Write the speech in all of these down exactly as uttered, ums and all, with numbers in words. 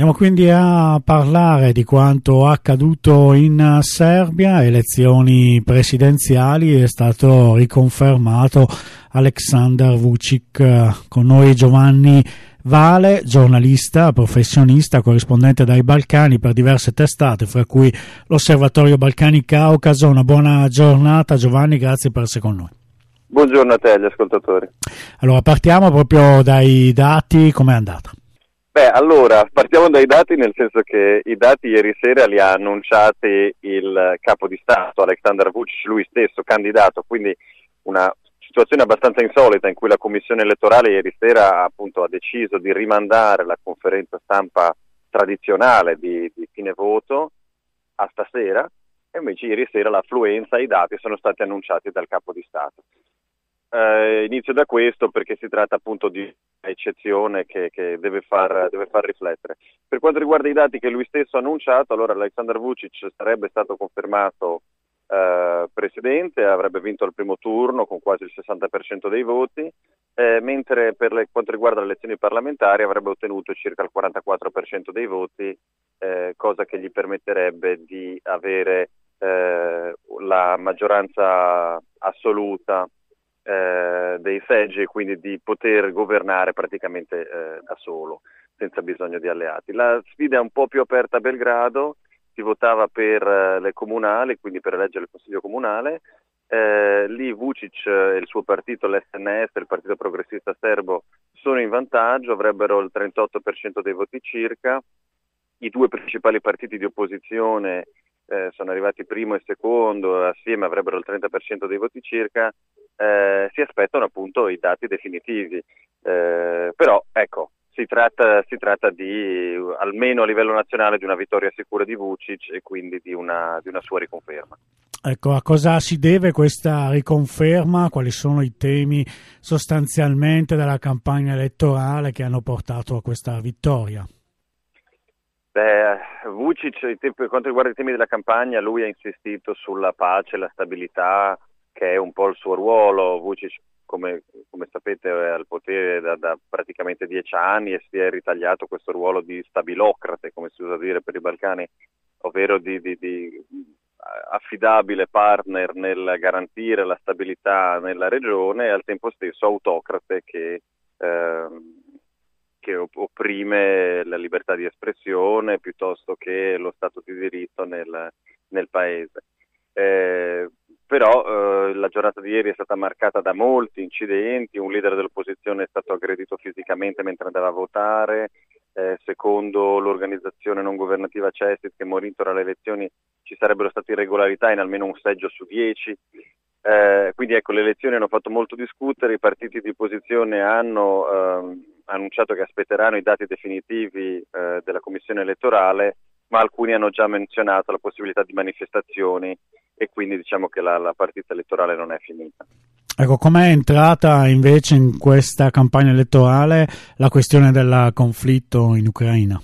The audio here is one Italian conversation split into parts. Andiamo quindi a parlare di quanto accaduto in Serbia, elezioni presidenziali, è stato riconfermato Aleksandar Vučić. Con noi Giovanni Vale, giornalista, professionista, corrispondente dai Balcani per diverse testate, fra cui l'Osservatorio Balcani Caucaso. Una buona giornata Giovanni, grazie per essere con noi. Buongiorno a te, gli ascoltatori. Allora, partiamo proprio dai dati, com'è andata? Beh, allora, partiamo dai dati nel senso che i dati ieri sera li ha annunciati il capo di Stato, Aleksandar Vučić, lui stesso candidato, quindi una situazione abbastanza insolita in cui la Commissione elettorale ieri sera appunto ha deciso di rimandare la conferenza stampa tradizionale di, di fine voto a stasera e invece ieri sera l'affluenza, i dati sono stati annunciati dal capo di Stato. Eh, inizio da questo perché si tratta appunto di eccezione che, che deve, far, deve far riflettere. Per quanto riguarda i dati che lui stesso ha annunciato, allora Aleksandar Vučić sarebbe stato confermato eh, presidente, avrebbe vinto al primo turno con quasi il sessanta per cento dei voti, eh, mentre per le, quanto riguarda le elezioni parlamentari avrebbe ottenuto circa il quarantaquattro per cento dei voti, eh, cosa che gli permetterebbe di avere eh, la maggioranza assoluta dei seggi e quindi di poter governare praticamente eh, da solo, senza bisogno di alleati. La sfida è un po' più aperta a Belgrado, si votava per eh, le comunali, quindi per eleggere il Consiglio Comunale, eh, lì Vučić e il suo partito, l'esse enne esse, il Partito Progressista Serbo, sono in vantaggio, avrebbero il trentotto per cento dei voti circa, i due principali partiti di opposizione eh, sono arrivati primo e secondo, assieme avrebbero il trenta per cento dei voti circa. Eh, si aspettano appunto i dati definitivi, eh, però ecco, si tratta, si tratta di, almeno a livello nazionale, di una vittoria sicura di Vučić e quindi di una, di una sua riconferma. Ecco, a cosa si deve questa riconferma? Quali sono i temi sostanzialmente della campagna elettorale che hanno portato a questa vittoria? Beh, Vučić, per quanto riguarda i temi della campagna, lui ha insistito sulla pace, la stabilità, che è un po' il suo ruolo. Vučić, come, come sapete, è al potere da, da praticamente dieci anni e si è ritagliato questo ruolo di stabilocrate, come si usa dire per i Balcani, ovvero di, di, di affidabile partner nel garantire la stabilità nella regione e al tempo stesso autocrate che, eh, che opprime la libertà di espressione piuttosto che lo Stato di diritto nel, nel paese. Eh, però eh, la giornata di ieri è stata marcata da molti incidenti, un leader dell'opposizione è stato aggredito fisicamente mentre andava a votare, eh, secondo l'organizzazione non governativa CESID che monitora le elezioni ci sarebbero state irregolarità in almeno un seggio su dieci, eh, quindi ecco, le elezioni hanno fatto molto discutere, i partiti di opposizione hanno eh, annunciato che aspetteranno i dati definitivi eh, della commissione elettorale, ma alcuni hanno già menzionato la possibilità di manifestazioni e quindi diciamo che la, la partita elettorale non è finita. Ecco, com'è entrata invece in questa campagna elettorale la questione del conflitto in Ucraina?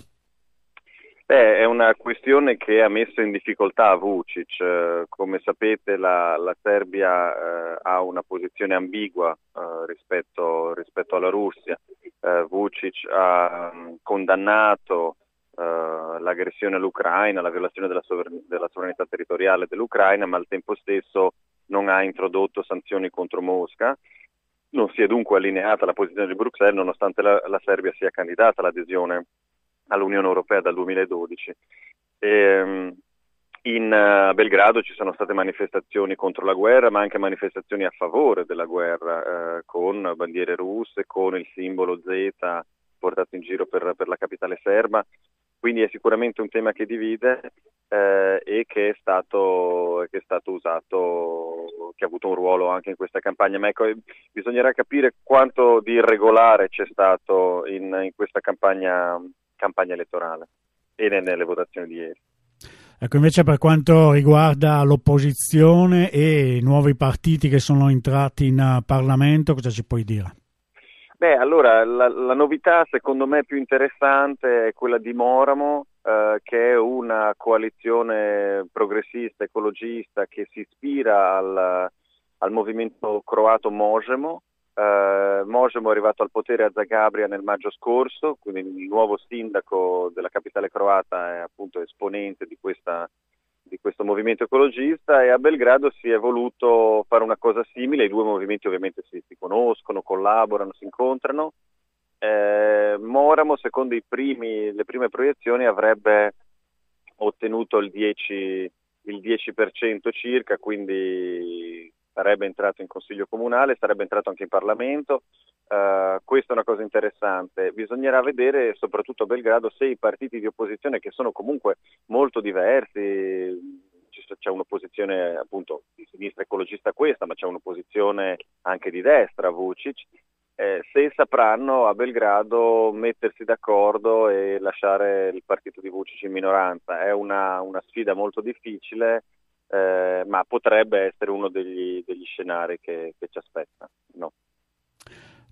Beh, è una questione che ha messo in difficoltà Vučić. Come sapete la, la Serbia eh, ha una posizione ambigua eh, rispetto, rispetto alla Russia. Eh, Vučić ha condannato Uh, l'aggressione all'Ucraina, la violazione della, sovran- della sovranità territoriale dell'Ucraina, ma al tempo stesso non ha introdotto sanzioni contro Mosca. Non si è dunque allineata alla posizione di Bruxelles, nonostante la, la Serbia sia candidata all'adesione all'Unione Europea dal duemiladodici. E, um, in uh, Belgrado ci sono state manifestazioni contro la guerra, ma anche manifestazioni a favore della guerra, uh, con bandiere russe, con il simbolo Z portato in giro per, per la capitale serba. Quindi è sicuramente un tema che divide eh, e che è stato che è stato usato, che ha avuto un ruolo anche in questa campagna. Ma ecco, bisognerà capire quanto di irregolare c'è stato in, in questa campagna, campagna elettorale e nelle votazioni di ieri. Ecco, invece per quanto riguarda l'opposizione e i nuovi partiti che sono entrati in Parlamento, cosa ci puoi dire? Beh, allora la, la novità secondo me più interessante è quella di Moramo, eh, che è una coalizione progressista, ecologista che si ispira al, al movimento croato Mojmo, Uh, Mojmo è arrivato al potere a Zagabria nel maggio scorso, quindi il nuovo sindaco della capitale croata è appunto esponente di, questa, di questo movimento ecologista, e a Belgrado si è voluto fare una cosa simile. I due movimenti ovviamente si, si conoscono, collaborano, si incontrano. Eh, Moramo, secondo i primi, le prime proiezioni, avrebbe ottenuto il dieci per cento circa, quindi sarebbe entrato in consiglio comunale, sarebbe entrato anche in Parlamento. Uh, questa è una cosa interessante. Bisognerà vedere, soprattutto a Belgrado, se i partiti di opposizione, che sono comunque molto diversi, c'è un'opposizione appunto di sinistra ecologista questa, ma c'è un'opposizione anche di destra, Vučić, eh, se sapranno a Belgrado mettersi d'accordo e lasciare il partito di Vučić in minoranza. È una, una sfida molto difficile, Eh, ma potrebbe essere uno degli, degli scenari che, che ci aspetta, no?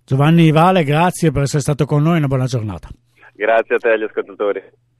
Giovanni Vale, grazie per essere stato con noi, una buona giornata. Grazie a te e agli ascoltatori.